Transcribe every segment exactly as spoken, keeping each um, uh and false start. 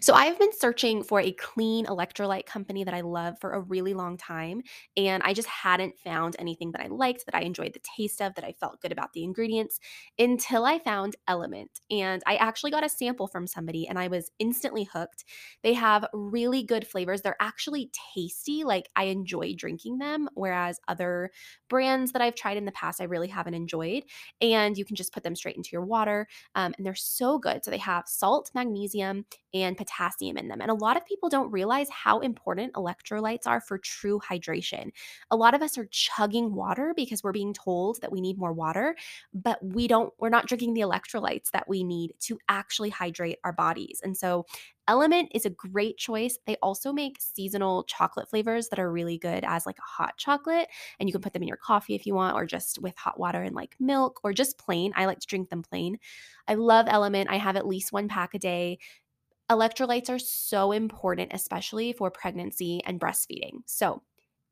So I have been searching for a clean electrolyte company that I love for a really long time, and I just hadn't found anything that I liked, that I enjoyed the taste of, that I felt good about the ingredients, until I found L M N T. And I actually got a sample from somebody, and I was instantly hooked. They have really good flavors. They're actually tasty. Like, I enjoy drinking them, whereas other brands that I've tried in the past, I really haven't enjoyed. And you can just put them straight into your water, um, and they're so good. So they have salt, magnesium, and potassium. potassium in them. And a lot of people don't realize how important electrolytes are for true hydration. A lot of us are chugging water because we're being told that we need more water, but we don't, we're not drinking the electrolytes that we need to actually hydrate our bodies. And so L M N T is a great choice. They also make seasonal chocolate flavors that are really good as like a hot chocolate, and you can put them in your coffee if you want, or just with hot water and like milk, or just plain. I like to drink them plain. I love L M N T. I have at least one pack a day. Electrolytes are so important, especially for pregnancy and breastfeeding. So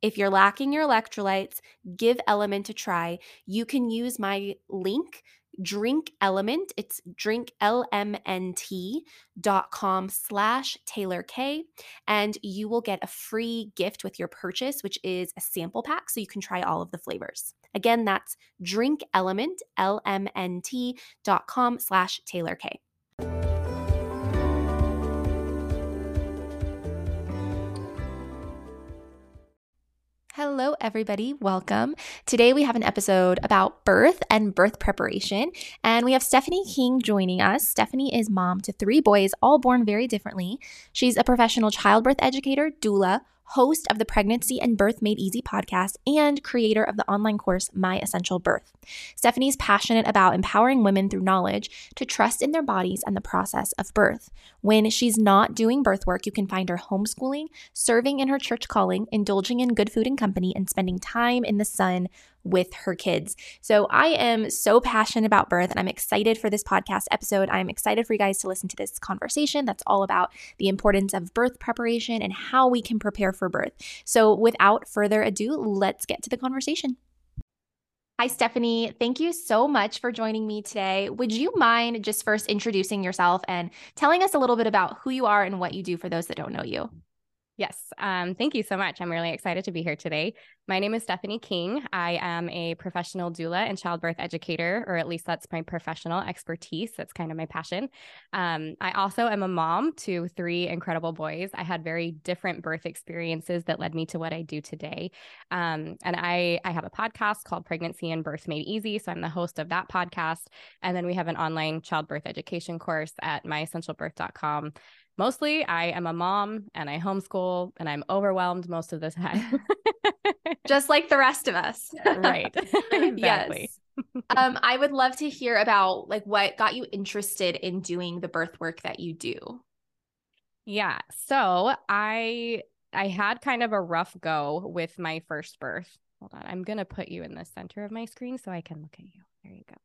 if you're lacking your electrolytes, give L M N T a try. You can use my link, Drink L M N T. It's drink L M N T dot com slash Taylor K, and you will get a free gift with your purchase, which is a sample pack, so you can try all of the flavors. Again, that's drink L M N T, L M N T dot com slash Taylor K. Hello, everybody. Welcome. Today we have an episode about birth and birth preparation, and we have Stephanie King joining us. Stephanie is mom to three boys, all born very differently. She's a professional childbirth educator, doula, host of the Pregnancy and Birth Made Easy podcast, and creator of the online course, My Essential Birth. Stephanie's passionate about empowering women through knowledge to trust in their bodies and the process of birth. When she's not doing birth work, you can find her homeschooling, serving in her church calling, indulging in good food and company, and spending time in the sun with her kids. So I am so passionate about birth, and I'm excited for this podcast episode. I'm excited for you guys to listen to this conversation that's all about the importance of birth preparation and how we can prepare for birth. So without further ado, let's get to the conversation. Hi, Stephanie. Thank you so much for joining me today. Would you mind just first introducing yourself and telling us a little bit about who you are and what you do for those that don't know you? Yes. Um, thank you so much. I'm really excited to be here today. My name is Stephanie King. I am a professional doula and childbirth educator, or at least that's my professional expertise. That's kind of my passion. Um, I also am a mom to three incredible boys. I had very different birth experiences that led me to what I do today. Um, and I, I have a podcast called Pregnancy and Birth Made Easy. So I'm the host of that podcast. And then we have an online childbirth education course at my essential birth dot com. Mostly, I am a mom and I homeschool and I'm overwhelmed most of the time. Just like the rest of us. Right. Exactly. Yes. um, I would love to hear about like what got you interested in doing the birth work that you do. Yeah. So I, I had kind of a rough go with my first birth. Hold on. I'm going to put you in the center of my screen so I can look at you. There you go.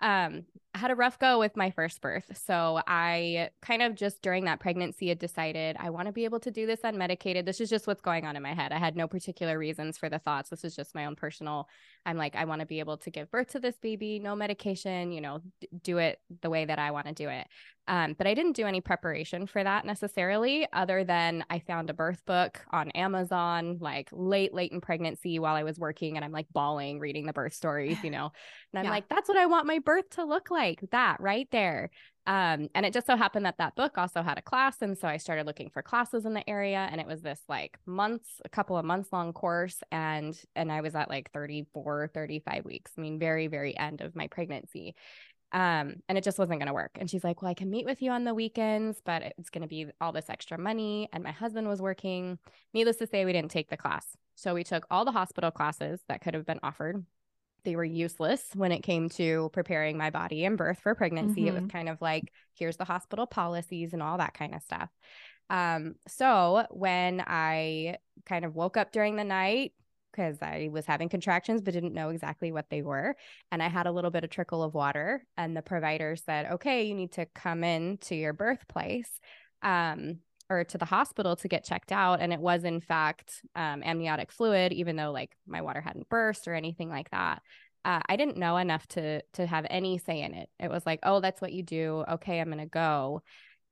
Um, I had a rough go with my first birth. So I kind of just during that pregnancy had decided I want to be able to do this unmedicated. This is just what's going on in my head. I had no particular reasons for the thoughts. This is just my own personal. I'm like, I want to be able to give birth to this baby, no medication, you know, d- do it the way that I want to do it. Um, but I didn't do any preparation for that necessarily, other than I found a birth book on Amazon, like late, late in pregnancy while I was working, and I'm like bawling, reading the birth stories, you know, and I'm yeah. like, that's what I want my birth to look like, that right there. Um, and it just so happened that that book also had a class. And so I started looking for classes in the area, and it was this like months, a couple of months long course. And, and I was at like thirty-four, thirty-five weeks. I mean, very, very end of my pregnancy. Um, and it just wasn't going to work. And she's like, well, I can meet with you on the weekends, but it's going to be all this extra money. And my husband was working. Needless to say, we didn't take the class. So we took all the hospital classes that could have been offered. They were useless when it came to preparing my body and birth for pregnancy. Mm-hmm. It was kind of like, here's the hospital policies and all that kind of stuff. Um, so when I kind of woke up during the night, because I was having contractions but didn't know exactly what they were, and I had a little bit of trickle of water, and the provider said, okay, you need to come in to your birthplace um, or to the hospital to get checked out. And it was, in fact, um, amniotic fluid, even though like my water hadn't burst or anything like that. Uh, I didn't know enough to to have any say in it. It was like, oh, that's what you do. Okay, I'm going to go.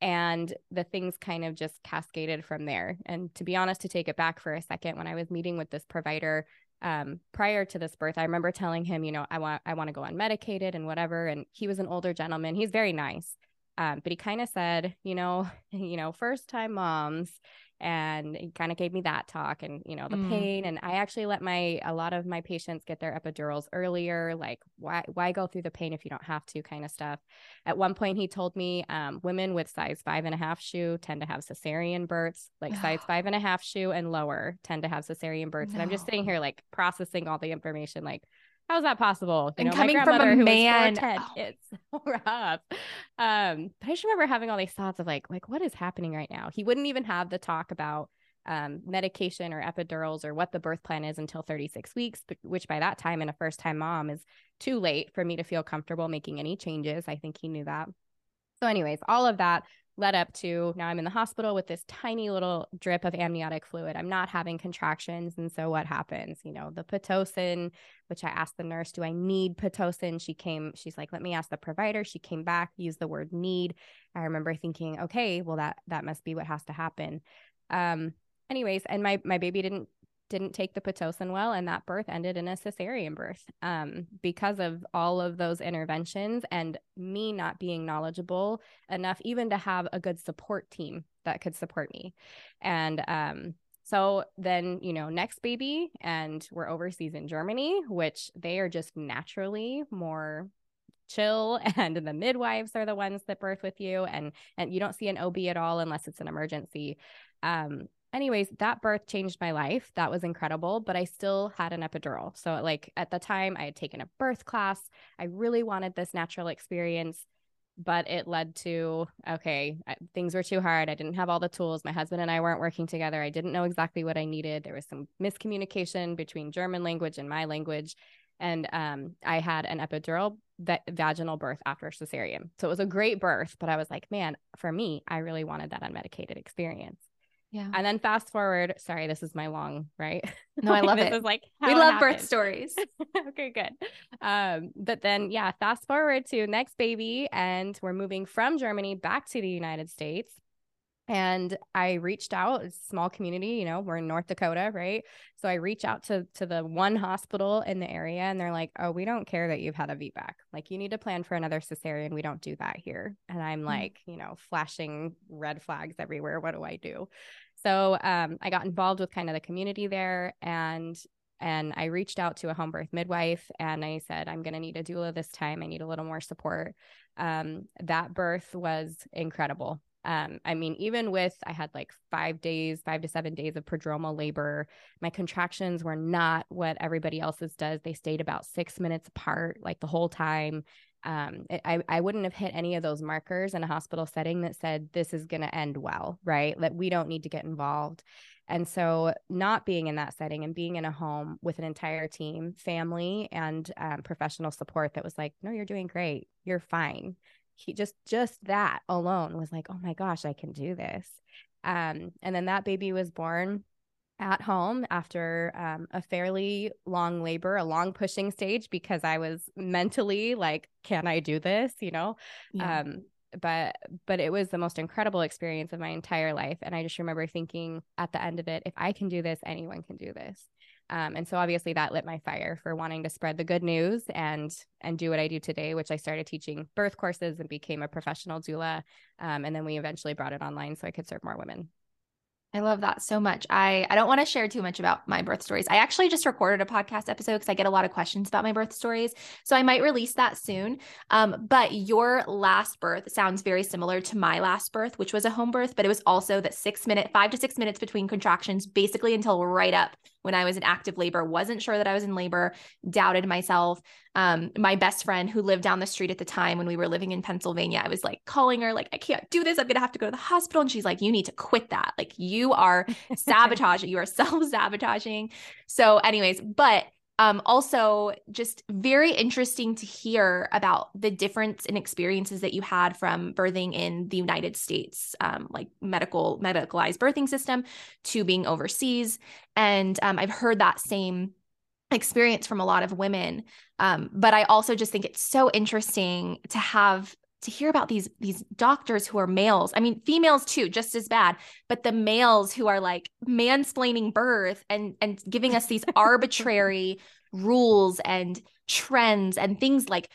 And the things kind of just cascaded from there. And to be honest, to take it back for a second, when I was meeting with this provider um, prior to this birth, I remember telling him, you know, I want I want to go unmedicated and whatever. And he was an older gentleman. He's very nice. Um, but he kind of said, you know, you know, first time moms, and he kind of gave me that talk, and, you know, the mm. pain. And I actually let my, a lot of my patients get their epidurals earlier. Like, why, why go through the pain if you don't have to, kind of stuff. At one point he told me, um, women with size five and a half shoe tend to have cesarean births, like no. size five and a half shoe and lower tend to have cesarean births. No. And I'm just sitting here like processing all the information, like, how is that possible? You and know, coming from a man, oh. It's so rough. Um, but I just remember having all these thoughts of like, like, what is happening right now? He wouldn't even have the talk about um, medication or epidurals or what the birth plan is until thirty-six weeks, but, which by that time in a first time mom is too late for me to feel comfortable making any changes. I think he knew that. So anyways, all of that led up to now I'm in the hospital with this tiny little drip of amniotic fluid. I'm not having contractions. And so what happens? You know, the Pitocin, which I asked the nurse, do I need Pitocin? She came, she's like, let me ask the provider. She came back, used the word need. I remember thinking, okay, well, that, that must be what has to happen. Um, anyways, and my, my baby didn't, didn't take the Pitocin well, and that birth ended in a cesarean birth um, because of all of those interventions and me not being knowledgeable enough even to have a good support team that could support me. And um, so then, you know, next baby, and we're overseas in Germany, which they are just naturally more chill, and the midwives are the ones that birth with you, and and you don't see an O B at all unless it's an emergency. Um, Anyways, that birth changed my life. That was incredible, but I still had an epidural. So like at the time I had taken a birth class. I really wanted this natural experience, but it led to, okay, I, things were too hard. I didn't have all the tools. My husband and I weren't working together. I didn't know exactly what I needed. There was some miscommunication between German language and my language. And um, I had an epidural va- vaginal birth after cesarean. So it was a great birth, but I was like, man, for me, I really wanted that unmedicated experience. Yeah. And then fast forward, sorry, this is my long, right? No, I love this it. This is like, we love happened. Birth stories. Okay, good. Um, but then, yeah, fast forward to next baby, and we're moving from Germany back to the United States. And I reached out, it's a small community, you know, we're in North Dakota, right? So I reach out to to the one hospital in the area, and they're like, oh, we don't care that you've had a V BAC. Like, you need to plan for another cesarean. We don't do that here. And I'm like, you know, flashing red flags everywhere. What do I do? So um, I got involved with kind of the community there, and and I reached out to a home birth midwife, and I said, I'm going to need a doula this time. I need a little more support. Um, that birth was incredible. Um, I mean, even with, I had like five days, five to seven days of prodromal labor. My contractions were not what everybody else's does. They stayed about six minutes apart, like the whole time. Um, it, I, I wouldn't have hit any of those markers in a hospital setting that said, this is going to end well, right? That we don't need to get involved. And so not being in that setting and being in a home with an entire team, family, and um, professional support that was like, no, you're doing great. You're fine. He just, just that alone was like, oh my gosh, I can do this. Um, and then that baby was born at home after um, a fairly long labor, a long pushing stage, because I was mentally like, can I do this? You know? Yeah. Um, but, but it was the most incredible experience of my entire life. And I just remember thinking at the end of it, if I can do this, anyone can do this. Um, and so obviously that lit my fire for wanting to spread the good news and and do what I do today, which I started teaching birth courses and became a professional doula. Um, and then we eventually brought it online so I could serve more women. I love that so much. I, I don't want to share too much about my birth stories. I actually just recorded a podcast episode because I get a lot of questions about my birth stories. So I might release that soon. Um, but your last birth sounds very similar to my last birth, which was a home birth, but it was also that six minute, five to six minutes between contractions, basically until right up when I was in active labor, wasn't sure that I was in labor, doubted myself. Um, my best friend who lived down the street at the time when we were living in Pennsylvania, I was like calling her, like, I can't do this. I'm going to have to go to the hospital. And she's like, you need to quit that. Like you are sabotaging, you are self-sabotaging. So anyways, but Um, also just very interesting to hear about the difference in experiences that you had from birthing in the United States, um, like medical, medicalized birthing system to being overseas. And, um, I've heard that same experience from a lot of women. Um, but I also just think it's so interesting to have to hear about these, these doctors who are males. I mean, females too, just as bad, but the males who are like mansplaining birth and, and giving us these arbitrary rules and trends and things like,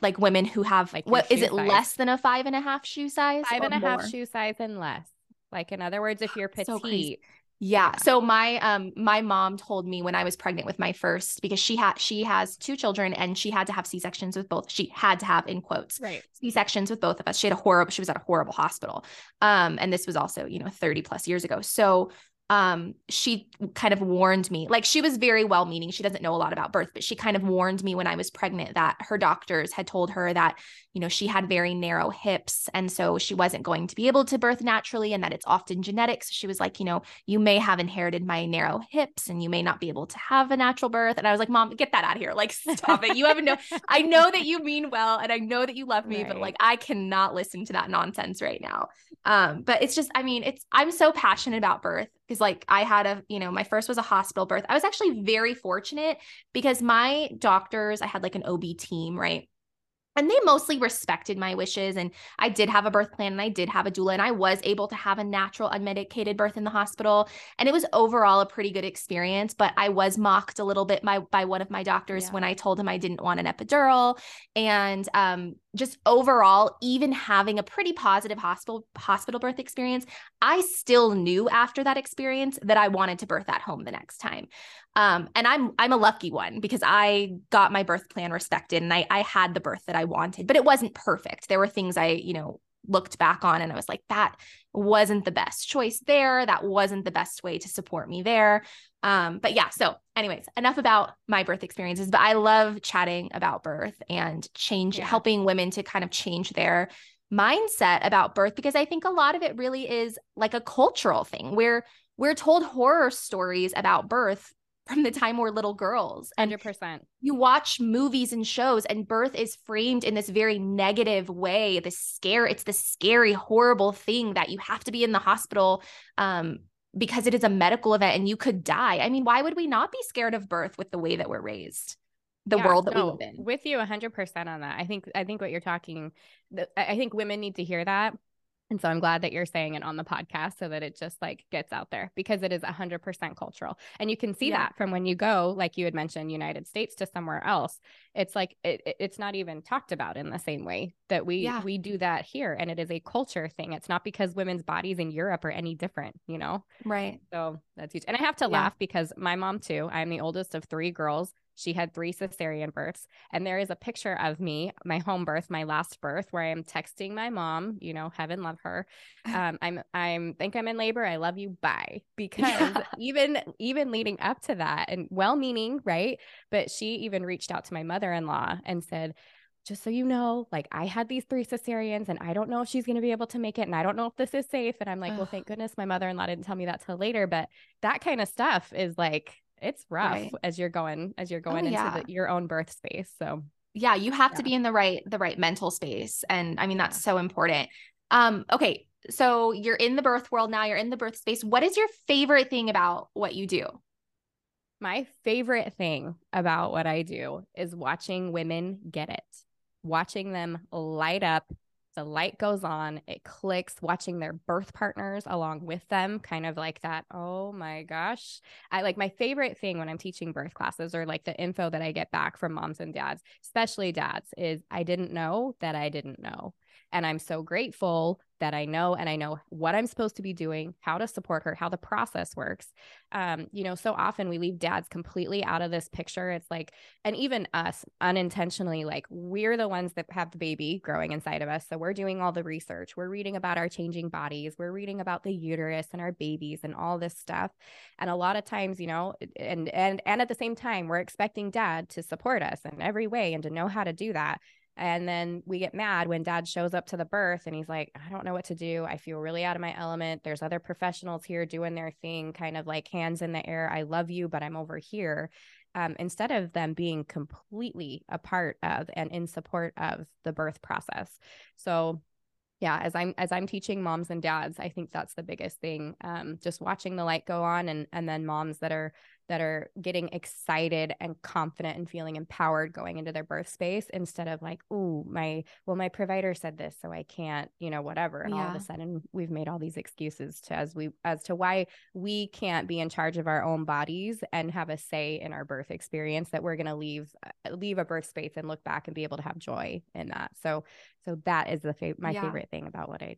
like women who have like, what is it, size. Less than a five and a half shoe size? Five and a more? half shoe size and less. Like, in other words, if you're petite. So crazy. Yeah. yeah. So my, um, my mom told me when I was pregnant with my first, because she had, she has two children and she had to have C-sections with both. She had to have in quotes, right. C-sections with both of us. She had a horrible, she was at a horrible hospital. Um, and this was also, you know, thirty plus years ago. So, um, she kind of warned me, like she was very well-meaning. She doesn't know a lot about birth, but she kind of warned me when I was pregnant that her doctors had told her that, you know, she had very narrow hips. And so she wasn't going to be able to birth naturally and that it's often genetic. So she was like, you know, you may have inherited my narrow hips and you may not be able to have a natural birth. And I was like, Mom, get that out of here. Like, stop it. You have no, I know that you mean well, and I know that you love me, right. but like, I cannot listen to that nonsense right now. Um, but it's just, I mean, it's, I'm so passionate about birth. Cause like I had a, you know, my first was a hospital birth. I was actually very fortunate because my doctors, I had like an O B team, right? And they mostly respected my wishes. And I did have a birth plan and I did have a doula and I was able to have a natural unmedicated birth in the hospital. And it was overall a pretty good experience, but I was mocked a little bit by, by one of my doctors yeah. when I told him I didn't want an epidural. And, um, just overall, even having a pretty positive hospital, hospital birth experience, I still knew after that experience that I wanted to birth at home the next time. Um, and I'm, I'm a lucky one because I got my birth plan respected and I, I had the birth that I wanted, but it wasn't perfect. There were things I, you know, looked back on and I was like, that wasn't the best choice there. That wasn't the best way to support me there. Um, but yeah, so anyways, enough about my birth experiences, but I love chatting about birth and change, yeah. helping women to kind of change their mindset about birth, because I think a lot of it really is like a cultural thing where we're told horror stories about birth from the time we're little girls. And one hundred percent. You watch movies and shows and birth is framed in this very negative way. The scare, it's the scary, horrible thing that you have to be in the hospital um, because it is a medical event and you could die. I mean, why would we not be scared of birth with the way that we're raised? The yeah, world that no, we live in. With you one hundred percent on that. I think, I think what you're talking, I think women need to hear that. And so I'm glad that you're saying it on the podcast so that it just like gets out there, because it is one hundred percent cultural. And you can see yeah. that from when you go, like you had mentioned, United States to somewhere else. It's like, it, it's not even talked about in the same way that we, yeah. we do that here. And it is a culture thing. It's not because women's bodies in Europe are any different, you know? Right. So that's huge. And I have to yeah. laugh because my mom too, I'm the oldest of three girls. She had three cesarean births, and there is a picture of me, my home birth, my last birth, where I am texting my mom, you know, heaven love her. Um, I'm, I'm think I'm in labor. I love you. Bye. Because yeah. even, even leading up to that, and well-meaning, right? But she even reached out to my mother-in-law and said, just so you know, like I had these three cesareans and I don't know if she's going to be able to make it. And I don't know if this is safe. And I'm like, well, thank goodness my mother-in-law didn't tell me that till later. But that kind of stuff is like, it's rough right. as you're going, as you're going oh, into yeah. the, your own birth space. So yeah, you have yeah. to be in the right, the right mental space. And I mean, that's yeah. so important. Um, okay. So you're in the birth world now, you're in the birth space. What is your favorite thing about what you do? My favorite thing about what I do is watching women get it, watching them light up, the light goes on, it clicks, watching their birth partners along with them, kind of like that, oh my gosh. I like my favorite thing when I'm teaching birth classes, or like the info that I get back from moms and dads, especially dads, is I didn't know that I didn't know. And I'm so grateful that I know, and I know what I'm supposed to be doing, how to support her, how the process works. Um, you know, so often we leave dads completely out of this picture. It's like, and even us unintentionally, like we're the ones that have the baby growing inside of us. So we're doing all the research. We're reading about our changing bodies. We're reading about the uterus and our babies and all this stuff. And a lot of times, you know, and, and, and at the same time, we're expecting dad to support us in every way and to know how to do that. And then we get mad when dad shows up to the birth and he's like, I don't know what to do. I feel really out of my element. There's other professionals here doing their thing, kind of like hands in the air. I love you, but I'm over here. Um, instead of them being completely a part of and in support of the birth process. So yeah, as I'm, as I'm teaching moms and dads, I think that's the biggest thing. Um, just watching the light go on, and, and then moms that are, that are getting excited and confident and feeling empowered going into their birth space, instead of like, ooh, my, well, my provider said this, so I can't, you know, whatever. And yeah. all of a sudden we've made all these excuses to, as we, as to why we can't be in charge of our own bodies and have a say in our birth experience, that we're going to leave, leave a birth space and look back and be able to have joy in that. So, so that is the fa- my yeah. favorite thing about what I do.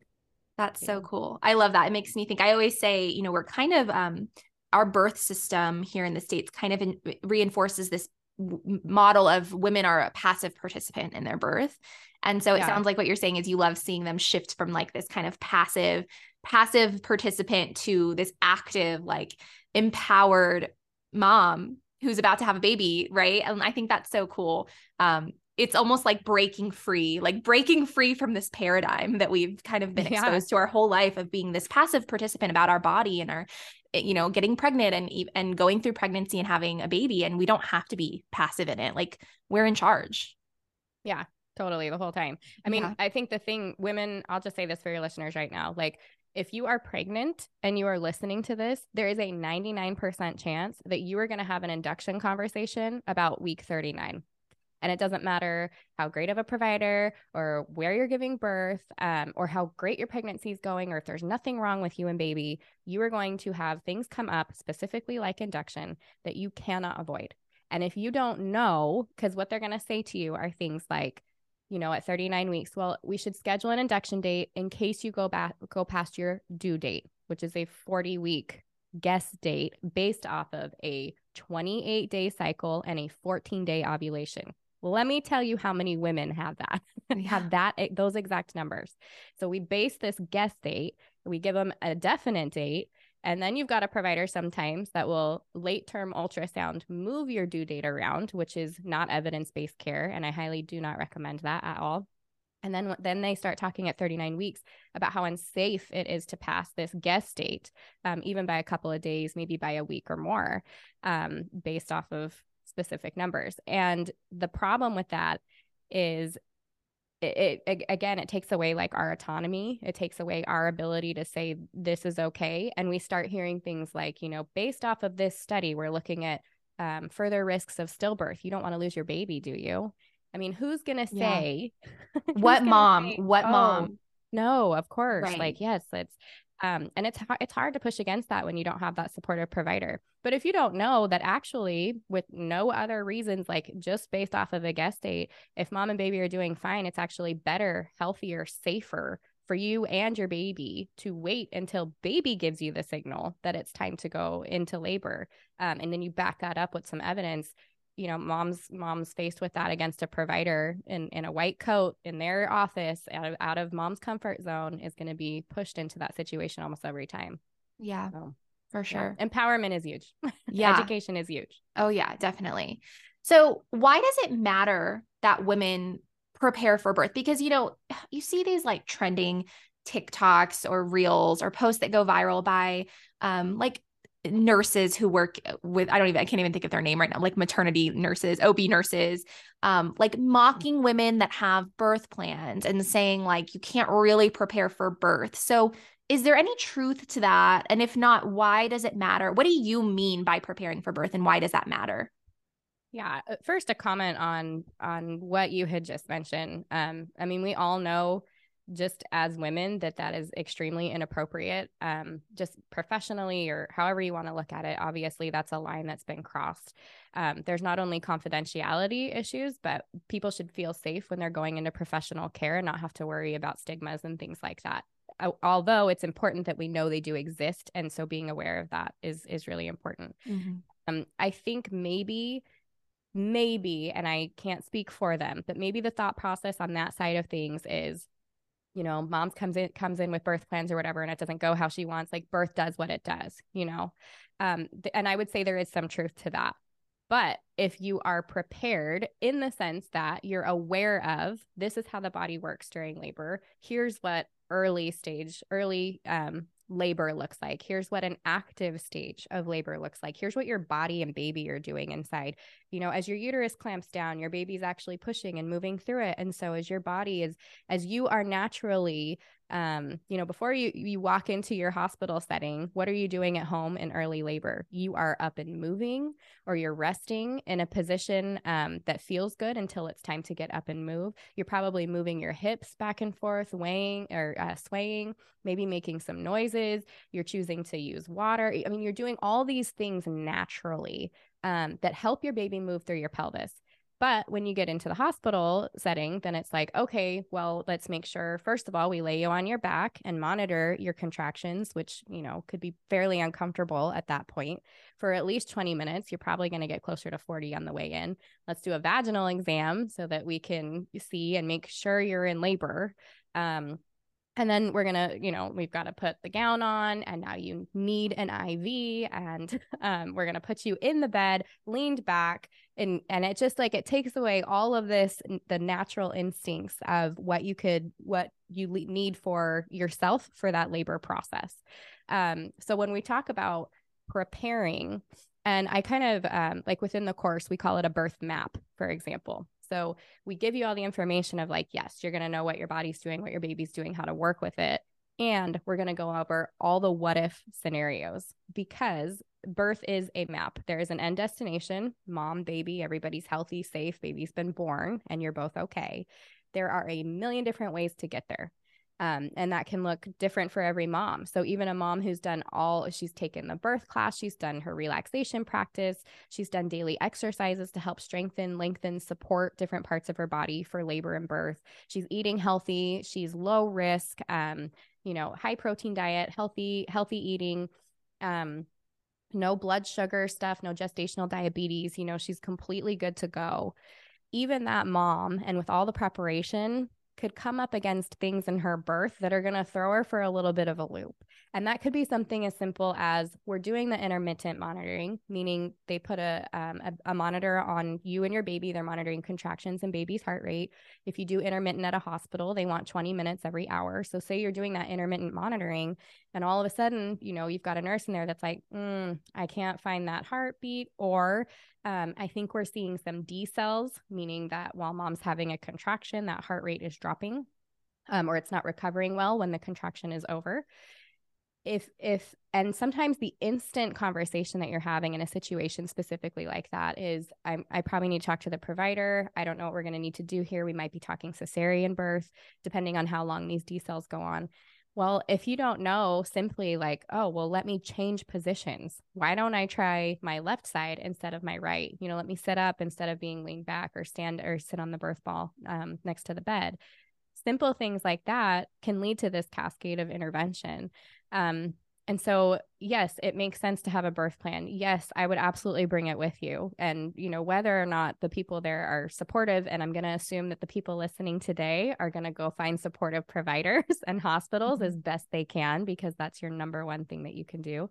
That's so cool. I love that. It makes me think, I always say, you know, we're kind of, um, our birth system here in the States kind of in, reinforces this w- model of women are a passive participant in their birth. And so it yeah. sounds like what you're saying is you love seeing them shift from like this kind of passive, passive participant to this active, like empowered mom who's about to have a baby. Right. And I think that's so cool. Um, it's almost like breaking free, like breaking free from this paradigm that we've kind of been yeah. exposed to our whole life of being this passive participant about our body and our, you know, getting pregnant and, and going through pregnancy and having a baby. And we don't have to be passive in it. Like we're in charge. Yeah, totally. The whole time. I mean, yeah. I think the thing, women, I'll just say this for your listeners right now. Like if you are pregnant and you are listening to this, there is a ninety-nine percent chance that you are going to have an induction conversation about week thirty-nine. And it doesn't matter how great of a provider or where you're giving birth, um, or how great your pregnancy is going, or if there's nothing wrong with you and baby, you are going to have things come up, specifically like induction, that you cannot avoid. And if you don't know, because what they're going to say to you are things like, you know, at thirty-nine weeks, well, we should schedule an induction date in case you go back, go past your due date, which is a forty-week guess date based off of a twenty-eight-day cycle and a fourteen-day ovulation. Let me tell you how many women have that, yeah. have that, those exact numbers. So we base this guess date, we give them a definite date, and then you've got a provider sometimes that will late-term ultrasound move your due date around, which is not evidence-based care, and I highly do not recommend that at all. And then, then they start talking at thirty-nine weeks about how unsafe it is to pass this guess date, um, even by a couple of days, maybe by a week or more, um, based off of specific numbers. And the problem with that is it, it again, it takes away like our autonomy. It takes away our ability to say, this is okay. And we start hearing things like, you know, based off of this study, we're looking at um, further risks of stillbirth. You don't want to lose your baby, do you? I mean, who's going to say yeah. what mom, say, what oh, mom? No, of course. Right. Like, yes, it's, Um, and it's, it's hard to push against that when you don't have that supportive provider. But if you don't know that actually with no other reasons, like just based off of a guess date, if mom and baby are doing fine, it's actually better, healthier, safer for you and your baby to wait until baby gives you the signal that it's time to go into labor. Um, and then you back that up with some evidence. You know, moms, moms faced with that against a provider in, in a white coat in their office out of, out of mom's comfort zone is going to be pushed into that situation almost every time. Yeah, so, for sure. Yeah. Empowerment is huge. Yeah. Education is huge. Oh yeah, definitely. So why does it matter that women prepare for birth? Because, you know, you see these like trending TikToks or reels or posts that go viral by um, like nurses who work with, I don't even, I can't even think of their name right now, like maternity nurses, O B nurses, um, like mocking women that have birth plans and saying like, you can't really prepare for birth. So is there any truth to that? And if not, why does it matter? What do you mean by preparing for birth and why does that matter? Yeah. First, a comment on, on what you had just mentioned. Um, I mean, we all know just as women that that is extremely inappropriate, um, just professionally or however you want to look at it. Obviously, that's a line that's been crossed. Um, there's not only confidentiality issues, but people should feel safe when they're going into professional care and not have to worry about stigmas and things like that. Although it's important that we know they do exist. And so being aware of that is, is really important. Mm-hmm. Um, I think maybe, maybe, and I can't speak for them, but maybe the thought process on that side of things is, you know, mom comes in, comes in with birth plans or whatever, and it doesn't go how she wants, like birth does what it does, you know? Um, th- and I would say there is some truth to that. But if you are prepared in the sense that you're aware of, this is how the body works during labor. Here's what early stage, early um, labor looks like. Here's what an active stage of labor looks like. Here's what your body and baby are doing inside. You know, as your uterus clamps down, your baby's actually pushing and moving through it. And so as your body is, as you are naturally, um, you know, before you, you walk into your hospital setting, what are you doing at home in early labor? You are up and moving, or you're resting in a position um, that feels good until it's time to get up and move. You're probably moving your hips back and forth, weighing or uh, swaying, maybe making some noises. You're choosing to use water. I mean, you're doing all these things naturally Um, that help your baby move through your pelvis. But when you get into the hospital setting, then it's like, okay, well, let's make sure, first of all, we lay you on your back and monitor your contractions, which, you know, could be fairly uncomfortable at that point for at least twenty minutes. You're probably going to get closer to forty on the way in. Let's do a vaginal exam so that we can see and make sure you're in labor. Um, And then we're going to, you know, we've got to put the gown on, and now you need an I V, and um, we're going to put you in the bed, leaned back. And, and it just like, it takes away all of this, the natural instincts of what you could, what you need for yourself for that labor process. Um, so when we talk about preparing, and I kind of um, like within the course, we call it a birth map, for example. So we give you all the information of like, yes, you're going to know what your body's doing, what your baby's doing, how to work with it. And we're going to go over all the what if scenarios, because birth is a map. There is an end destination, mom, baby, everybody's healthy, safe, baby's been born, and you're both okay. There are a million different ways to get there. Um, and that can look different for every mom. So even a mom who's done all, she's taken the birth class, she's done her relaxation practice, she's done daily exercises to help strengthen, lengthen, support different parts of her body for labor and birth. She's eating healthy, she's low risk, um, you know, high protein diet, healthy, healthy eating, um, no blood sugar stuff, no gestational diabetes, you know, she's completely good to go. Even that mom, and with all the preparation, could come up against things in her birth that are going to throw her for a little bit of a loop. And that could be something as simple as we're doing the intermittent monitoring, meaning they put a, um, a, a monitor on you and your baby. They're monitoring contractions and baby's heart rate. If you do intermittent at a hospital, they want twenty minutes every hour. So say you're doing that intermittent monitoring, and all of a sudden, you know, you've got a nurse in there that's like, mm, I can't find that heartbeat, or um, I think we're seeing some D cells, meaning that while mom's having a contraction, that heart rate is dropping, um, or it's not recovering well when the contraction is over. If, if, and sometimes the instant conversation that you're having in a situation specifically like that is, I'm, I probably need to talk to the provider. I don't know what we're going to need to do here. We might be talking cesarean birth, depending on how long these D cells go on. Well, if you don't know, simply like, oh, well, let me change positions. Why don't I try my left side instead of my right? You know, let me sit up instead of being leaned back, or stand or sit on the birth ball um, next to the bed. Simple things like that can lead to this cascade of intervention. Um, and so, yes, it makes sense to have a birth plan. Yes, I would absolutely bring it with you. And, you know, whether or not the people there are supportive, and I'm going to assume that the people listening today are going to go find supportive providers and hospitals as best they can, because that's your number one thing that you can do.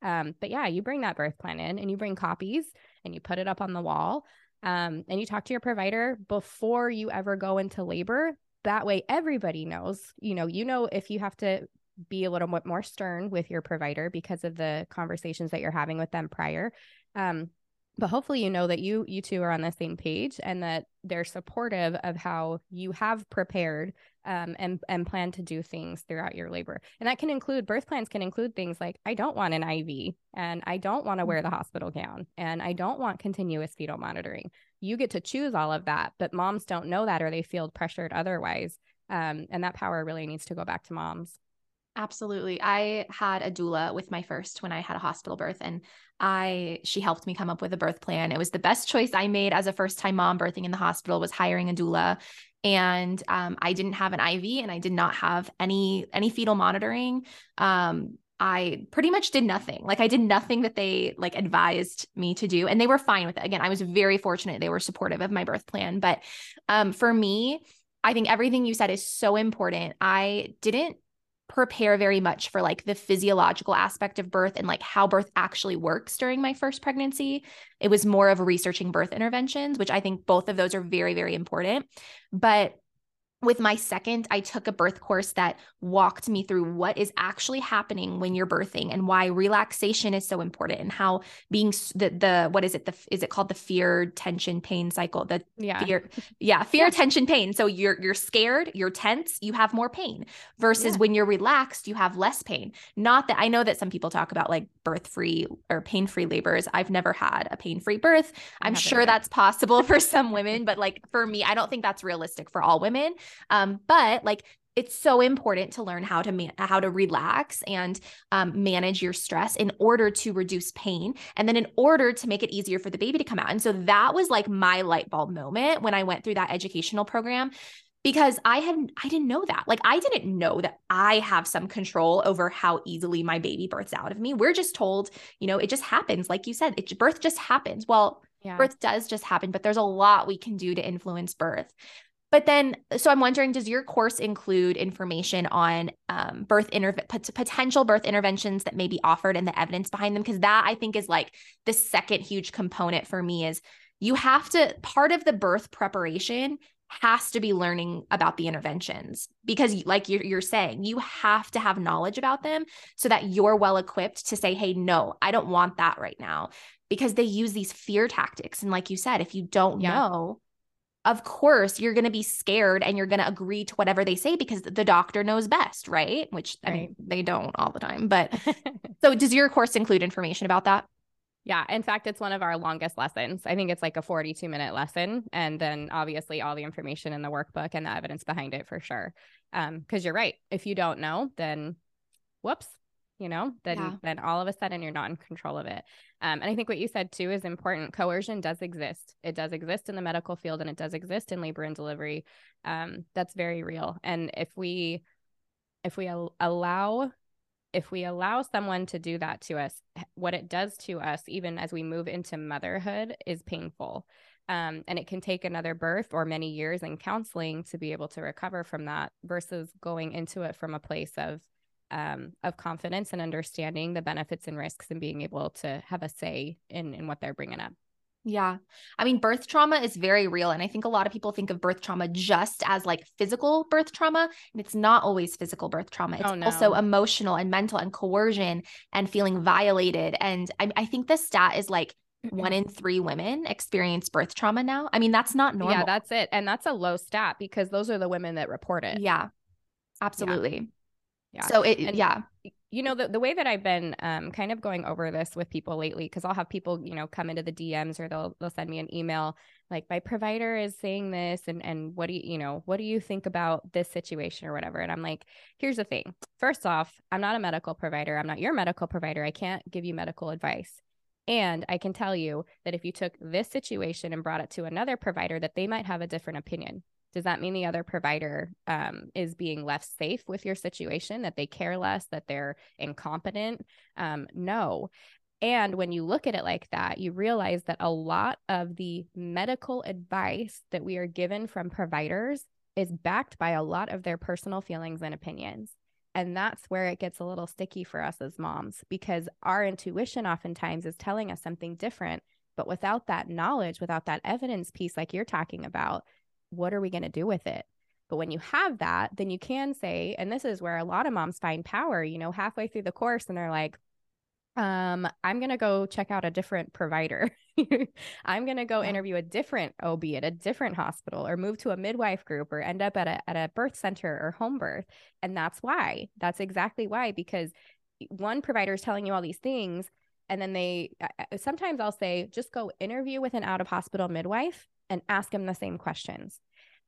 Um, but yeah, you bring that birth plan in, and you bring copies, and you put it up on the wall, um, and you talk to your provider before you ever go into labor. That way, everybody knows, you know, you know, if you have to be a little bit more stern with your provider because of the conversations that you're having with them prior. Um, but hopefully, you know that you, you two are on the same page, and that they're supportive of how you have prepared um, and, and plan to do things throughout your labor. And that can include, birth plans can include things like, I don't want an I V, and I don't want to wear the hospital gown, and I don't want continuous fetal monitoring. You get to choose all of that, but moms don't know that, or they feel pressured otherwise. Um, and that power really needs to go back to moms. Absolutely. I had a doula with my first when I had a hospital birth, and I, she helped me come up with a birth plan. It was the best choice I made as a first-time mom birthing in the hospital, was hiring a doula. And, um, I didn't have an I V and I did not have any, any fetal monitoring. Um, I pretty much did nothing. Like I did nothing that they like advised me to do, and they were fine with it. Again, I was very fortunate. They were supportive of my birth plan. But, um, for me, I think everything you said is so important. I didn't prepare very much for like the physiological aspect of birth and like how birth actually works during my first pregnancy. It was more of researching birth interventions, which I think both of those are very, very important. But with my second, I took a birth course that walked me through what is actually happening when you're birthing and why relaxation is so important, and how being the, the what is it? The, is it called the fear, tension, pain cycle? The yeah. fear, yeah, fear, yeah. tension, pain. So you're, you're scared, you're tense, you have more pain versus yeah. when you're relaxed, you have less pain. Not that I know that some people talk about like birth-free or pain-free labors. I've never had a pain-free birth. I'm sure either. That's possible for some women, but like for me, I don't think that's realistic for all women. Um, but like, it's so important to learn how to, man- how to relax and, um, manage your stress in order to reduce pain, and then in order to make it easier for the baby to come out. And so that was like my light bulb moment when I went through that educational program, because I had, I didn't know that. Like, I didn't know that I have some control over how easily my baby births out of me. We're just told, you know, it just happens. Like you said, it, birth just happens. Well, yeah. birth does just happen, but there's a lot we can do to influence birth. But then, so I'm wondering, does your course include information on um, birth interve- pot- potential birth interventions that may be offered and the evidence behind them? Because that I think is like the second huge component for me is you have to, part of the birth preparation has to be learning about the interventions, because like you're, you're saying, you have to have knowledge about them so that you're well equipped to say, hey, no, I don't want that right now, because they use these fear tactics. And like you said, if you don't yeah. know, of course, you're going to be scared and you're going to agree to whatever they say because the doctor knows best, right? Which right. I mean, they don't all the time. But so does your course include information about that? Yeah. In fact, it's one of our longest lessons. I think it's like a forty-two minute lesson. And then obviously all the information in the workbook and the evidence behind it for sure. Um, because you're right. If you don't know, then whoops, you know, then, yeah. then all of a sudden you're not in control of it. Um, and I think what you said too is important. Coercion does exist. It does exist in the medical field, and it does exist in labor and delivery. Um, that's very real. And if we, if we allow, if we allow someone to do that to us, what it does to us, even as we move into motherhood, is painful. Um, and it can take another birth or many years in counseling to be able to recover from that, versus going into it from a place of Um, of confidence and understanding the benefits and risks and being able to have a say in, in what they're bringing up. Yeah. I mean, birth trauma is very real. And I think a lot of people think of birth trauma just as like physical birth trauma. And it's not always physical birth trauma. It's oh, no. also emotional and mental and coercion and feeling violated. And I, I think the stat is like one in three women experience birth trauma now. I mean, that's not normal. Yeah, that's it. And that's a low stat, because those are the women that report it. Yeah, absolutely. Yeah. Yeah. So it, and, yeah, you know, the, the way that I've been um, kind of going over this with people lately, because I'll have people, you know, come into the D Ms, or they'll, they'll send me an email like, my provider is saying this, and, and what do you, you know, what do you think about this situation or whatever? And I'm like, here's the thing. First off, I'm not a medical provider. I'm not your medical provider. I can't give you medical advice. And I can tell you that if you took this situation and brought it to another provider, that they might have a different opinion. Does that mean the other provider um, is being left safe with your situation, that they care less, that they're incompetent? Um, no. And when you look at it like that, you realize that a lot of the medical advice that we are given from providers is backed by a lot of their personal feelings and opinions. And that's where it gets a little sticky for us as moms, because our intuition oftentimes is telling us something different. But without that knowledge, without that evidence piece like you're talking about, what are we going to do with it? But when you have that, then you can say, and this is where a lot of moms find power, you know, halfway through the course, and they're like, um, I'm going to go check out a different provider. I'm going to go yeah. interview a different O B at a different hospital, or move to a midwife group, or end up at a, at a birth center or home birth. And that's why, that's exactly why, because one provider is telling you all these things. And then they, sometimes I'll say, just go interview with an out of hospital midwife and ask them the same questions.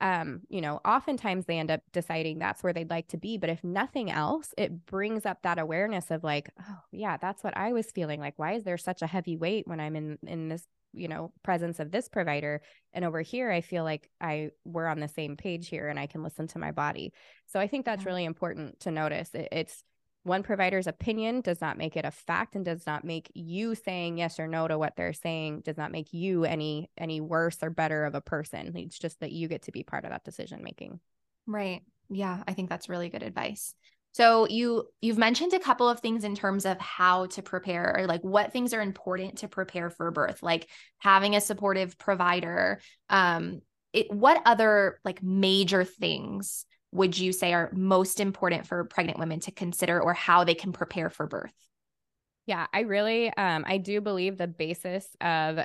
um, you know, oftentimes they end up deciding that's where they'd like to be. But if nothing else, it brings up that awareness of like, oh yeah, that's what I was feeling. Like, why is there such a heavy weight when I'm in, in this, you know, presence of this provider? And over here, I feel like I we're on the same page here and I can listen to my body. So I think that's really important to notice. It, it's one provider's opinion does not make it a fact, and does not make you saying yes or no to what they're saying, does not make you any any worse or better of a person. It's just that you get to be part of that decision making. Right. Yeah, I think that's really good advice. So you you've mentioned a couple of things in terms of how to prepare, or like what things are important to prepare for birth, like having a supportive provider. Um, it, what other like major things would you say are most important for pregnant women to consider, or how they can prepare for birth? Yeah, I really, um, I do believe the basis of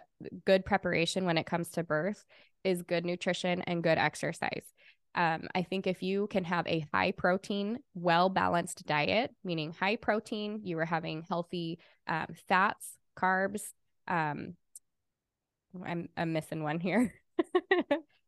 good preparation when it comes to birth is good nutrition and good exercise. Um, I think if you can have a high protein, well-balanced diet, meaning high protein, you are having healthy um, fats, carbs. Um, I'm, I'm missing one here.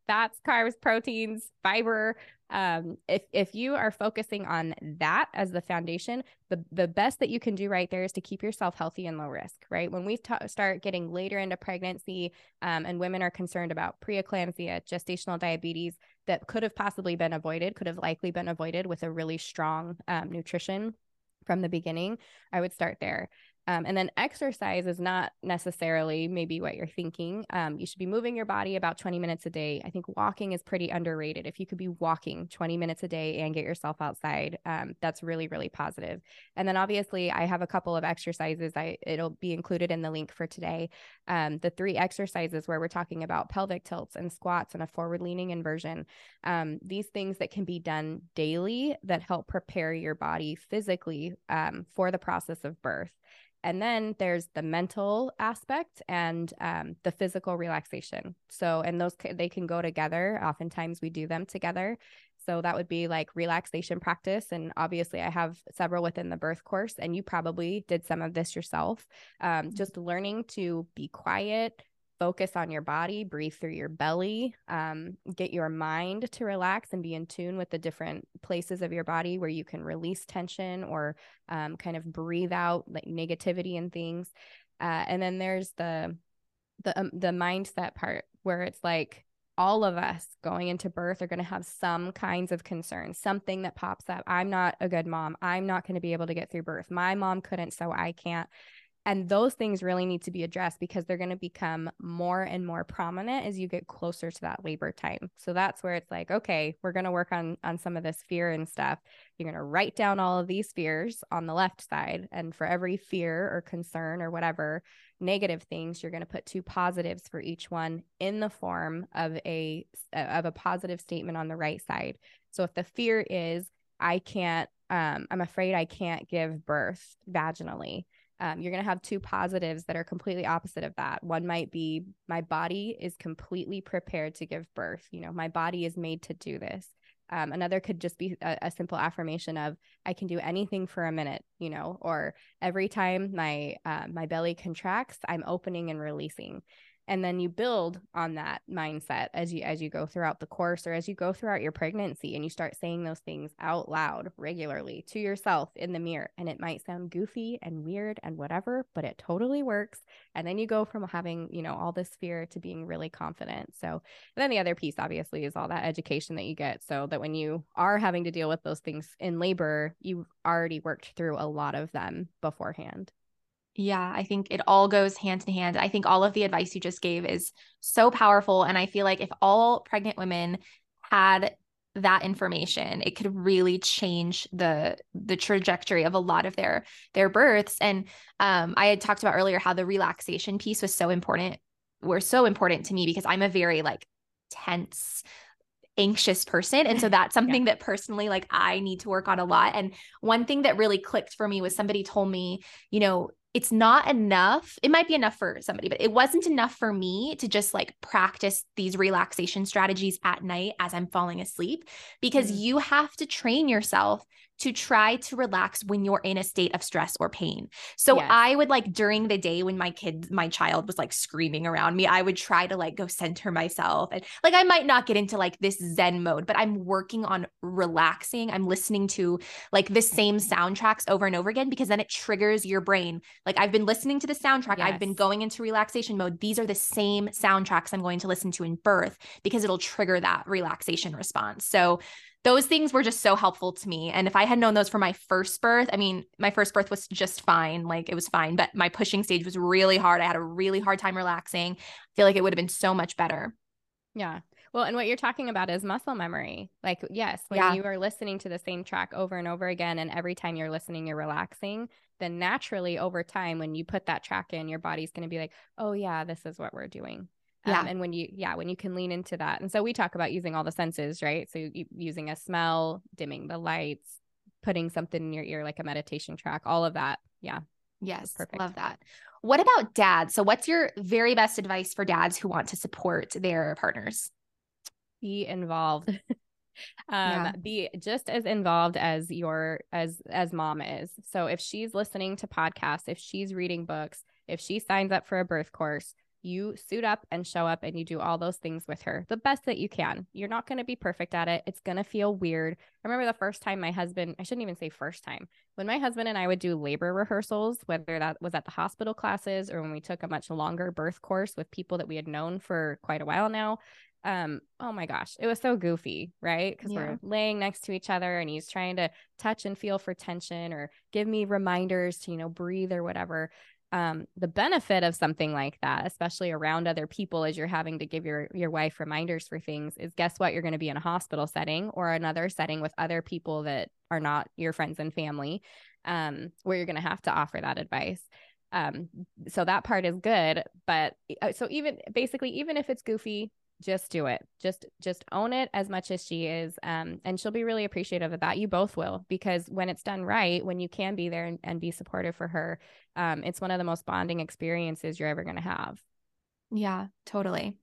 Fats, carbs, proteins, fiber. Um, if, if you are focusing on that as the foundation, the, the best that you can do right there is to keep yourself healthy and low risk, right? When we ta- start getting later into pregnancy, um, and women are concerned about preeclampsia, gestational diabetes, that could have possibly been avoided, could have likely been avoided with a really strong um, nutrition from the beginning, I would start there. Um, and then exercise is not necessarily maybe what you're thinking. Um, you should be moving your body about twenty minutes a day. I think walking is pretty underrated. If you could be walking twenty minutes a day and get yourself outside, um, that's really, really positive. And then obviously I have a couple of exercises. I, it'll be included in the link for today. Um, the three exercises where we're talking about pelvic tilts and squats and a forward leaning inversion. Um, these things that can be done daily that help prepare your body physically um, for the process of birth. And then there's the mental aspect and um, the physical relaxation. So, and those, they can go together. Oftentimes we do them together. So that would be like relaxation practice. And obviously I have several within the birth course, and you probably did some of this yourself. Um, just learning to be quiet, focus on your body, breathe through your belly, um, get your mind to relax and be in tune with the different places of your body where you can release tension or um, kind of breathe out like negativity and things. Uh, and then there's the the um, the mindset part, where it's like all of us going into birth are going to have some kinds of concerns, something that pops up. I'm not a good mom. I'm not going to be able to get through birth. My mom couldn't, so I can't. And those things really need to be addressed, because they're going to become more and more prominent as you get closer to that labor time. So that's where it's like, okay, we're going to work on, on some of this fear and stuff. You're going to write down all of these fears on the left side. And for every fear or concern or whatever negative things, you're going to put two positives for each one in the form of a, of a positive statement on the right side. So if the fear is, I can't, um, I'm afraid I can't give birth vaginally. Um, you're going to have two positives that are completely opposite of that. One might be, my body is completely prepared to give birth. You know, my body is made to do this. Um, another could just be a, a simple affirmation of, I can do anything for a minute, you know, or every time my, uh, my belly contracts, I'm opening and releasing. And then you build on that mindset as you, as you go throughout the course, or as you go throughout your pregnancy, and you start saying those things out loud regularly to yourself in the mirror. And it might sound goofy and weird and whatever, but it totally works. And then you go from having, you know, all this fear to being really confident. So then the other piece obviously is all that education that you get, so that when you are having to deal with those things in labor, you've already worked through a lot of them beforehand. Yeah, I think it all goes hand in hand. I think all of the advice you just gave is so powerful. And I feel like if all pregnant women had that information, it could really change the the trajectory of a lot of their their births. And um, I had talked about earlier how the relaxation piece was so important, were so important to me, because I'm a very like tense, anxious person. And so that's something yeah. that personally, like I need to work on a lot. And one thing that really clicked for me was somebody told me, you know, it's not enough. It might be enough for somebody, but it wasn't enough for me to just like practice these relaxation strategies at night as I'm falling asleep, because mm-hmm. you have to train yourself to try to relax when you're in a state of stress or pain. So yes. I would like during the day when my kids, my child was like screaming around me, I would try to like go center myself. And like, I might not get into like this Zen mode, but I'm working on relaxing. I'm listening to like the same soundtracks over and over again, because then it triggers your brain. Like I've been listening to the soundtrack. Yes. I've been going into relaxation mode. These are the same soundtracks I'm going to listen to in birth because it'll trigger that relaxation response. So those things were just so helpful to me. And if I had known those for my first birth, I mean, my first birth was just fine. Like it was fine, but my pushing stage was really hard. I had a really hard time relaxing. I feel like it would have been so much better. Yeah. Well, and what you're talking about is muscle memory. Like, yes, when yeah. you are listening to the same track over and over again, and every time you're listening, you're relaxing, then naturally over time, when you put that track in, your body's going to be like, oh yeah, this is what we're doing. Yeah. Um, and when you, yeah, when you can lean into that. And so we talk about using all the senses, right? So using a smell, dimming the lights, putting something in your ear, like a meditation track, all of that. Yeah. Yes. Perfect. Love that. What about dads? So what's your very best advice for dads who want to support their partners? Be involved. um, yeah. Be just as involved as your, as, as mom is. So if she's listening to podcasts, if she's reading books, if she signs up for a birth course, you suit up and show up and you do all those things with her the best that you can. You're not going to be perfect at it. It's going to feel weird. I remember the first time my husband, I shouldn't even say first time, when my husband and I would do labor rehearsals, whether that was at the hospital classes or when we took a much longer birth course with people that we had known for quite a while now. Um, oh my gosh, it was so goofy, right? Because yeah. we're laying next to each other and he's trying to touch and feel for tension or give me reminders to, you know, breathe or whatever. Um, the benefit of something like that, especially around other people, as you're having to give your, your wife reminders for things, is guess what? You're going to be in a hospital setting or another setting with other people that are not your friends and family, um, where you're going to have to offer that advice. Um, so that part is good, but so even basically, even if it's goofy, just do it. Just, just own it as much as she is. Um, and she'll be really appreciative of that. You both will, because when it's done right, when you can be there and, and be supportive for her, um, it's one of the most bonding experiences you're ever going to have. Yeah, totally.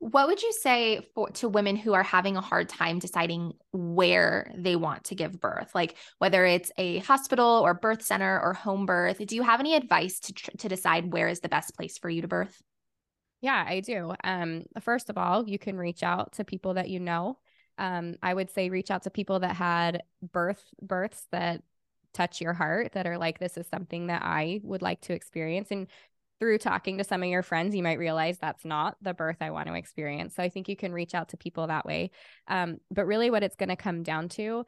What would you say for, to women who are having a hard time deciding where they want to give birth? Like whether it's a hospital or birth center or home birth, do you have any advice to, to decide where is the best place for you to birth? Yeah, I do. Um, first of all, you can reach out to people that you know. Um, I would say reach out to people that had birth births that touch your heart, that are like, this is something that I would like to experience. And through talking to some of your friends, you might realize that's not the birth I want to experience. So I think you can reach out to people that way. Um, but really what it's going to come down to,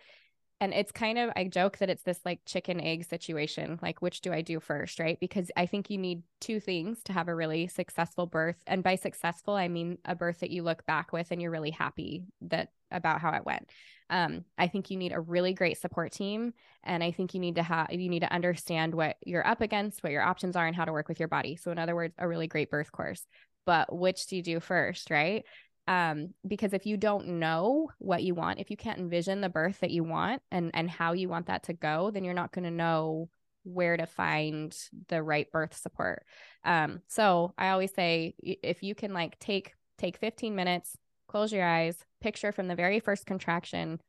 and it's kind of, I joke that it's this like chicken egg situation, like which do I do first, right? Because I think you need two things to have a really successful birth. And by successful, I mean a birth that you look back with and you're really happy that about how it went. Um, I think you need a really great support team. And I think you need to have, you need to understand what you're up against, what your options are and how to work with your body. So in other words, a really great birth course, but which do you do first, right? Um, because if you don't know what you want, if you can't envision the birth that you want and, and how you want that to go, then you're not going to know where to find the right birth support. Um, so I always say, if you can like take, take fifteen minutes, close your eyes, picture from the very first contraction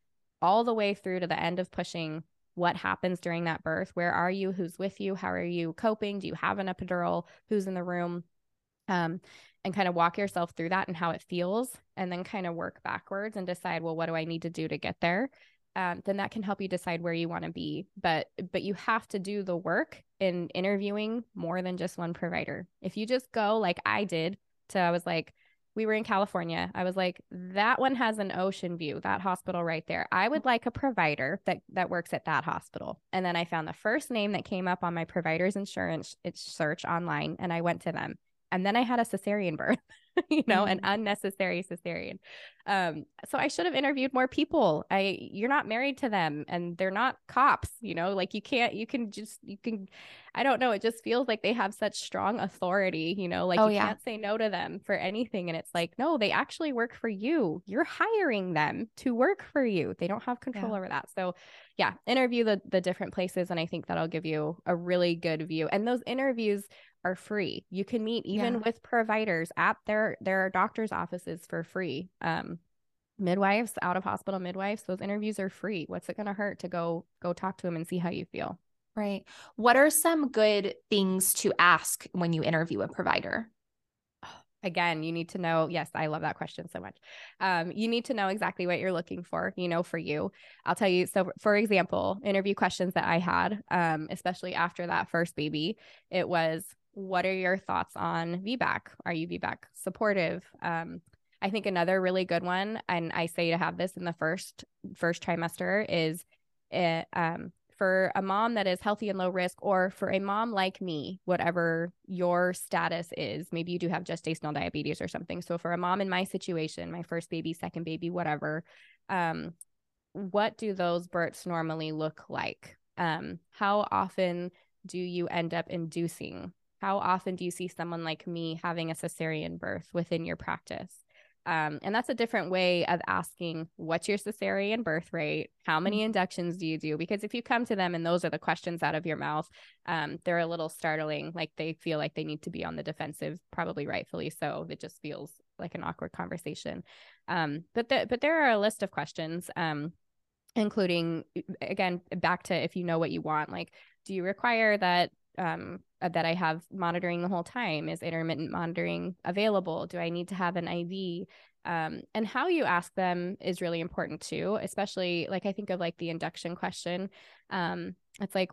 all the way through to the end of pushing, what happens during that birth? Where are you? Who's with you? How are you coping? Do you have an epidural? Who's in the room? Um, and kind of walk yourself through that and how it feels, and then kind of work backwards and decide, well, what do I need to do to get there? Um, then that can help you decide where you want to be. But but you have to do the work in interviewing more than just one provider. If you just go like I did, to I was like, we were in California. I was like, that one has an ocean view, that hospital right there. I would like a provider that, that works at that hospital. And then I found the first name that came up on my provider's insurance search online, and I went to them. And then I had a cesarean birth, you know, mm-hmm. an unnecessary cesarean. Um, so I should have interviewed more people. I, you're not married to them and they're not cops, you know, like you can't, you can just, you can, I don't know. It just feels like they have such strong authority, you know, like oh, you yeah. can't say no to them for anything. And it's like, no, they actually work for you. You're hiring them to work for you. They don't have control yeah. over that. So yeah, interview the the different places. And I think that'll give you a really good view. And those interviews are free. You can meet even yeah. with providers at their, their doctor's offices for free. Um, midwives, out of hospital midwives, those interviews are free. What's it going to hurt to go, go talk to them and see how you feel? Right. What are some good things to ask when you interview a provider? Again, you need to know. Yes, I love that question so much. Um, you need to know exactly what you're looking for, you know, for you. I'll tell you. So for example, interview questions that I had, um, especially after that first baby, it was, what are your thoughts on V BAC? Are you V BAC supportive? Um, I think another really good one, and I say to have this in the first, first trimester is, it, um, for a mom that is healthy and low risk, or for a mom like me, whatever your status is, maybe you do have gestational diabetes or something. So for a mom in my situation, my first baby, second baby, whatever, um, what do those births normally look like? Um, how often do you end up inducing? How often do you see someone like me having a cesarean birth within your practice? Um, and that's a different way of asking, what's your cesarean birth rate? How many inductions do you do? Because if you come to them and those are the questions out of your mouth, um, they're a little startling. Like they feel like they need to be on the defensive, probably rightfully so. It just feels like an awkward conversation. Um, but, the, but there are a list of questions, um, including, again, back to if you know what you want, like, do you require that um, that I have monitoring the whole time? Is intermittent monitoring available? Do I need to have an I V? Um, and how you ask them is really important too, especially like I think of like the induction question. Um, it's like,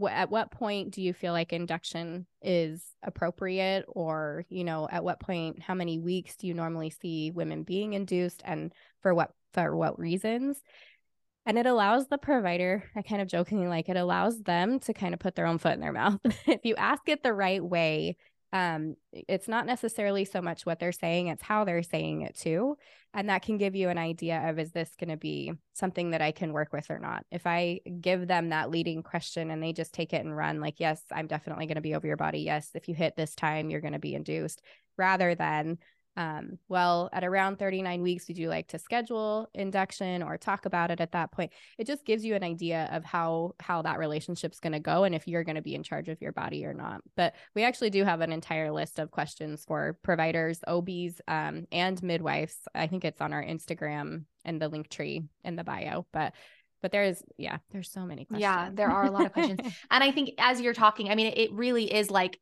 wh- at what point do you feel like induction is appropriate? Or, you know, at what point, how many weeks do you normally see women being induced, and for what, for what reasons? And it allows the provider, I kind of jokingly like, it allows them to kind of put their own foot in their mouth. If you ask it the right way, um, it's not necessarily so much what they're saying, it's how they're saying it too. And that can give you an idea of, is this going to be something that I can work with or not? If I give them that leading question and they just take it and run, like, yes, I'm definitely going to be over your body. Yes, if you hit this time, you're going to be induced, rather than, Um, well, at around thirty-nine weeks, would you like to schedule induction or talk about it at that point? It just gives you an idea of how, how that relationship's going to go and if you're going to be in charge of your body or not. But we actually do have an entire list of questions for providers, O Bs, um, and midwives. I think it's on our Instagram and the link tree in the bio, but But there's, yeah, there's so many questions. Yeah, there are a lot of questions. And I think as you're talking, I mean, it really is like,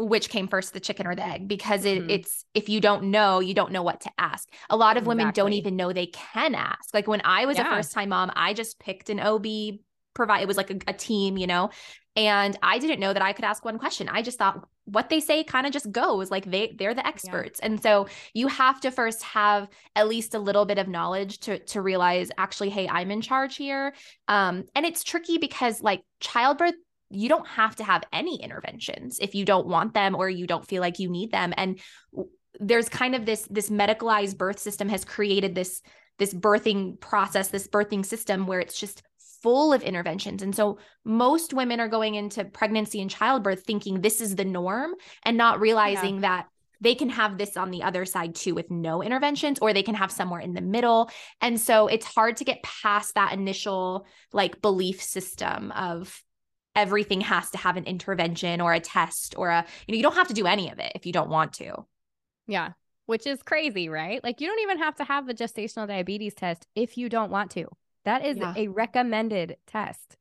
which came first, the chicken or the egg? Because it, mm-hmm. it's, if you don't know, you don't know what to ask. A lot of women exactly. don't even know they can ask. Like when I was yeah. a first time mom, I just picked an O B provide. It was like a, a team, you know, and I didn't know that I could ask one question. I just thought what they say kind of just goes, like they, they're the experts. Yeah. And so you have to first have at least a little bit of knowledge to, to realize actually, hey, I'm in charge here. Um, and it's tricky because like childbirth, you don't have to have any interventions if you don't want them or you don't feel like you need them. And there's kind of this, this medicalized birth system has created this, this birthing process, this birthing system where it's just full of interventions. And so most women are going into pregnancy and childbirth thinking this is the norm and not realizing yeah. that they can have this on the other side too, with no interventions, or they can have somewhere in the middle. And so it's hard to get past that initial like belief system of, everything has to have an intervention or a test or a, you know, you don't have to do any of it if you don't want to. Yeah. Which is crazy, right? Like you don't even have to have the gestational diabetes test if you don't want to. That is yeah. a recommended test.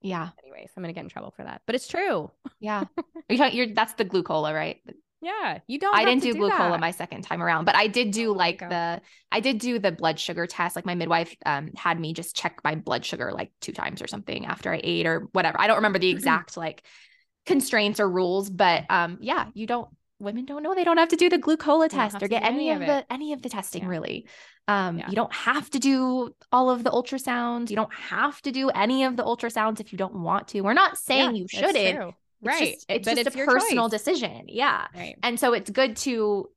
Yeah. Anyways, I'm going to get in trouble for that, but it's true. Yeah. Are you talking, you're, that's the glucola, right? Yeah. You don't, I didn't do, do glucola that. My second time around, but I did do like the, I did do the blood sugar test. Like my midwife um, had me just check my blood sugar like two times or something after I ate or whatever. I don't remember the exact like constraints or rules, but um, yeah, you don't, women don't know. They don't have to do the glucola test or get any, any of the, it. any of the testing yeah. really. Um, yeah. You don't have to do all of the ultrasounds. You don't have to do any of the ultrasounds if you don't want to. We're not saying yeah, you shouldn't. It's right. Just, it's but just it's a personal choice. Decision. Yeah. Right. And so it's good to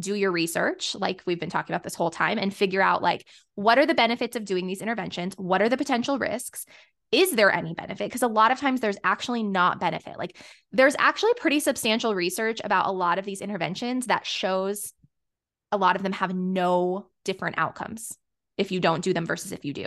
do your research, like we've been talking about this whole time, and figure out like, what are the benefits of doing these interventions? What are the potential risks? Is there any benefit? Because a lot of times there's actually not benefit. Like there's actually pretty substantial research about a lot of these interventions that shows a lot of them have no different outcomes if you don't do them versus if you do.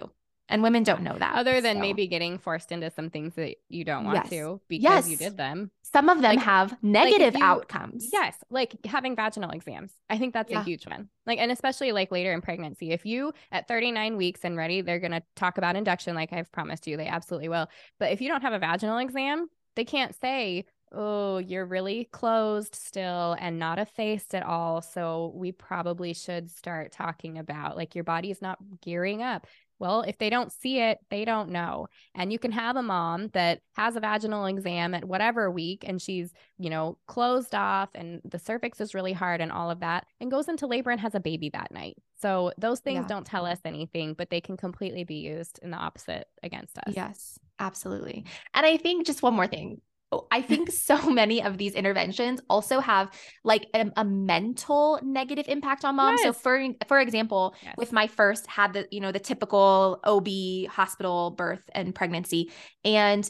And women don't know that. Other than so. maybe getting forced into some things that you don't want yes. to because yes. you did them. Some of them like, have negative like you, outcomes. Yes. Like having vaginal exams. I think that's yeah. a huge one. Like, and especially like later in pregnancy, if you at thirty-nine weeks and ready, they're going to talk about induction. Like I've promised you, they absolutely will. But if you don't have a vaginal exam, they can't say, oh, you're really closed still and not effaced at all. So we probably should start talking about like your body's not gearing up. Well, if they don't see it, they don't know. And you can have a mom that has a vaginal exam at whatever week and she's, you know, closed off and the cervix is really hard and all of that and goes into labor and has a baby that night. So those things yeah. don't tell us anything, but they can completely be used in the opposite against us. Yes, absolutely. And I think just one more thing. I think so many of these interventions also have like a, a mental negative impact on moms. Yes. So for, for example, yes. with my first had the, you know, the typical O B hospital birth and pregnancy, and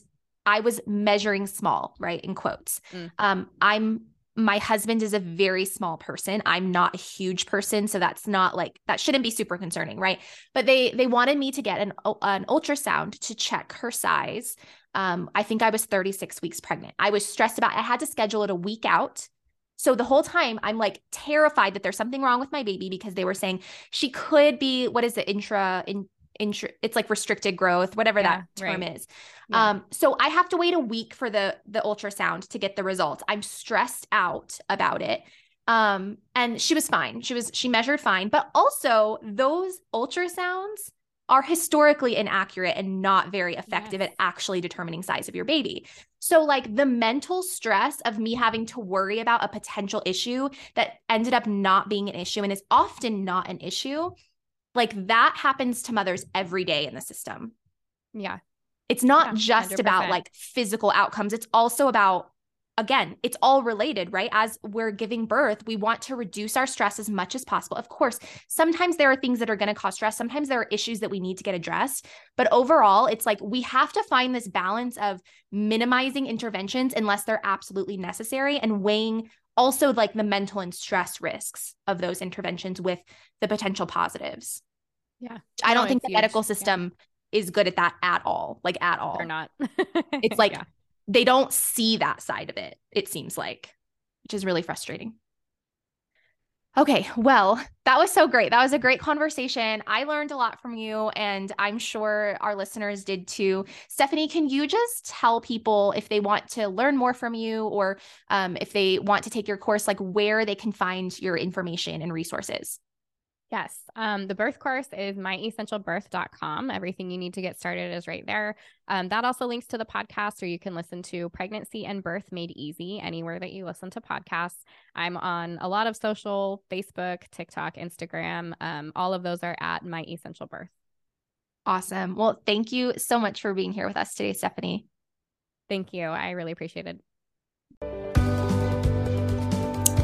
I was measuring small, right? In quotes. Mm. Um, I'm, my husband is a very small person. I'm not a huge person. So that's not like, that shouldn't be super concerning. Right. But they, they wanted me to get an, an ultrasound to check her size. Um, I think I was thirty-six weeks pregnant. I was stressed about, I had to schedule it a week out. So the whole time I'm like terrified that there's something wrong with my baby because they were saying she could be, what is the intra in, intra, it's like restricted growth, whatever yeah, that term right. is. Yeah. Um, so I have to wait a week for the, the ultrasound to get the results. I'm stressed out about it. Um, and she was fine. She was, she measured fine, but also those ultrasounds are historically inaccurate and not very effective yes. at actually determining size of your baby. So like the mental stress of me having to worry about a potential issue that ended up not being an issue and is often not an issue, like that happens to mothers every day in the system. Yeah. It's not yeah, just one hundred percent about like physical outcomes. It's also about, again, it's all related, right? As we're giving birth, we want to reduce our stress as much as possible. Of course, sometimes there are things that are going to cause stress. Sometimes there are issues that we need to get addressed. But overall, it's like we have to find this balance of minimizing interventions unless they're absolutely necessary and weighing also like the mental and stress risks of those interventions with the potential positives. Yeah. I don't no, think the huge. medical system yeah. is good at that at all. Like at all. They're not. It's like... yeah. They don't see that side of it, it seems like, which is really frustrating. Okay, well, that was so great. That was a great conversation. I learned a lot from you, and I'm sure our listeners did too. Stephanie, can you just tell people if they want to learn more from you or um, if they want to take your course, like where they can find your information and resources? Yes. Um, the birth course is my essential birth dot com. Everything you need to get started is right there. Um, that also links to the podcast, or you can listen to Pregnancy and Birth Made Easy anywhere that you listen to podcasts. I'm on a lot of social, Facebook, TikTok, Instagram. Um, all of those are at My Essential Birth. Awesome. Well, thank you so much for being here with us today, Stephanie. Thank you. I really appreciate it.